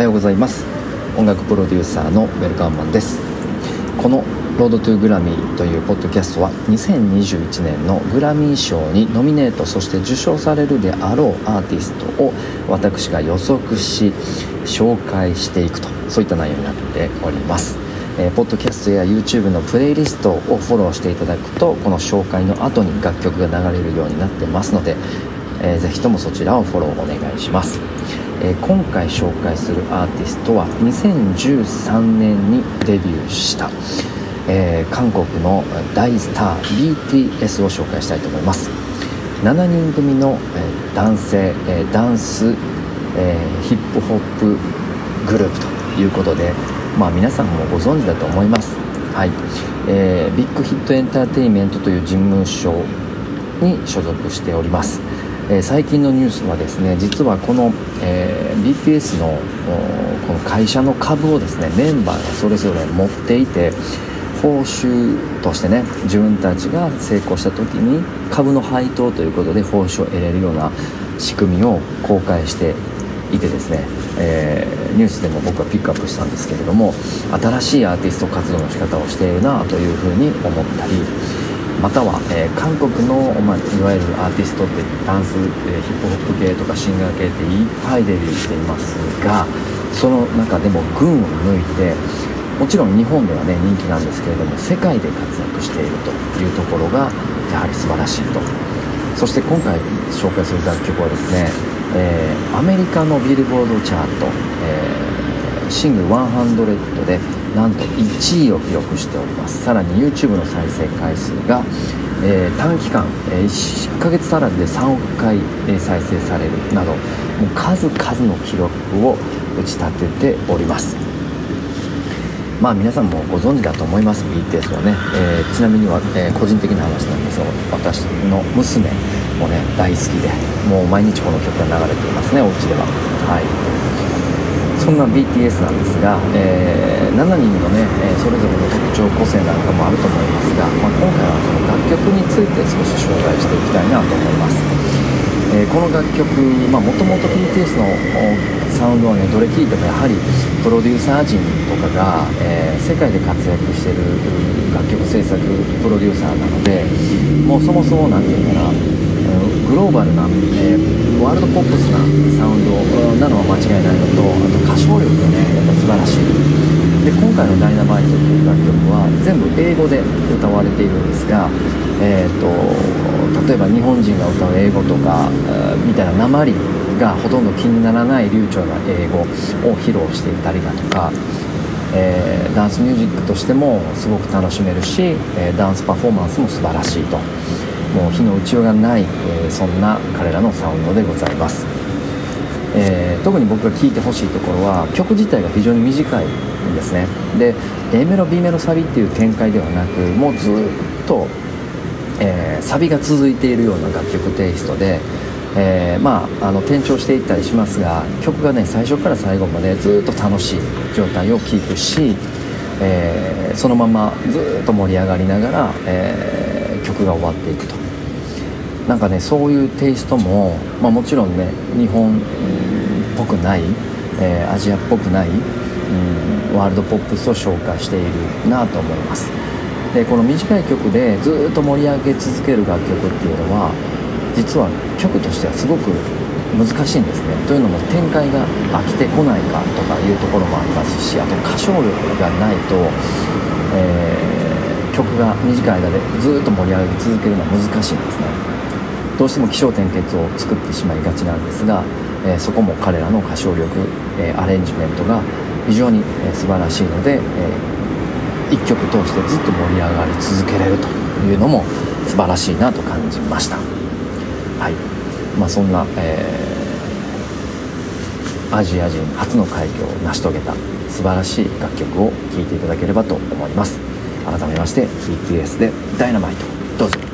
はようございます。音楽プロデューサーのウェルカーマンです。このロードトゥグラミーというポッドキャストは2021年のグラミー賞にノミネート、そして受賞されるであろうアーティストを私が予測し紹介していくと、そういった内容になっております。ポッドキャストや YouTube のプレイリストをフォローしていただくと、この紹介の後に楽曲が流れるようになってますので、ぜひともそちらをフォローお願いします。今回紹介するアーティストは2013年にデビューした、韓国の大スター BTS を紹介したいと思います。7人組の、男性、ダンス、ヒップホップグループということで、まあ、皆さんもご存知だと思います、ビッグヒットエンターテインメントという事務所に所属しております。最近のニュースはですね、実はこの、BTS のこの会社の株をですね、メンバーがそれぞれ持っていて、報酬としてね、自分たちが成功した時に株の配当ということで報酬を得れるような仕組みを公開していてですね、ニュースでも僕はピックアップしたんですけれども、新しいアーティスト活動の仕方をしているなというふうに思ったり、または、韓国の、いわゆるアーティストってダンス、ヒップホップ系とかシンガー系っていっぱいデビューしていますが、その中でも群を抜いて、もちろん日本ではね人気なんですけれども、世界で活躍しているというところがやはり素晴らしいと。そして今回紹介する楽曲はですね、アメリカのビルボードチャート、シングル100でなんと1位を記録しております。さらに YouTube の再生回数が、短期間、1ヶ月足らずで3億回、再生されるなど、もう数々の記録を打ち立てております。まあ皆さんもご存知だと思います BTS はね、ちなみには、個人的な話なんですが、私の娘もね大好きで、もう毎日この曲が流れていますね、お家では。そんな BTS なんですが、7人のね、それぞれの特徴、個性なんかもあると思いますが、今回はその楽曲について少し紹介していきたいなと思います。この楽曲、もともと BTS のサウンドはね、どれ聴いてもやはりプロデューサー陣とかが、世界で活躍している楽曲制作プロデューサーなので、もうそもそもなんていうかな、グローバルな、ワールドポップスなサウンドなのは間違いないのと、あと歌唱力がねやっぱ素晴らしい。で、今回の Dynamite という楽曲は全部英語で歌われているんですが、例えば日本人が歌う英語とかみたいな訛りがほとんど気にならない流暢な英語を披露していたりだとか、ダンスミュージックとしてもすごく楽しめるし、ダンスパフォーマンスも素晴らしいと、もう火の打ちようがない、そんな彼らのサウンドでございます。特に僕が聴いてほしいところは、曲自体が非常に短いんですね。で A メロ B メロサビっていう展開ではなく、もうずっと、サビが続いているような楽曲テイストで、転調していったりしますが、曲がね最初から最後までずっと楽しい状態をキープし、そのままずっと盛り上がりながら、曲が終わっていくと。なんかね、そういうテイストも、もちろんね日本っぽくない、アジアっぽくない、ワールドポップスを紹介しているなと思います。で、この短い曲でずっと盛り上げ続ける楽曲っていうのは、実は曲としてはすごく難しいんですね。というのも展開が飽きてこないかとかいうところもありますし、あと歌唱力がないと、曲が短い間でずっと盛り上げ続けるのは難しいんですね。どうしても起承転結を作ってしまいがちなんですが、そこも彼らの歌唱力、アレンジメントが非常に、素晴らしいので、1曲通してずっと盛り上がり続けれるというのも素晴らしいなと感じました。そんな、アジア人初の快挙を成し遂げた素晴らしい楽曲を聴いていただければと思います。改めまして BTS で Dynamite、 どうぞ。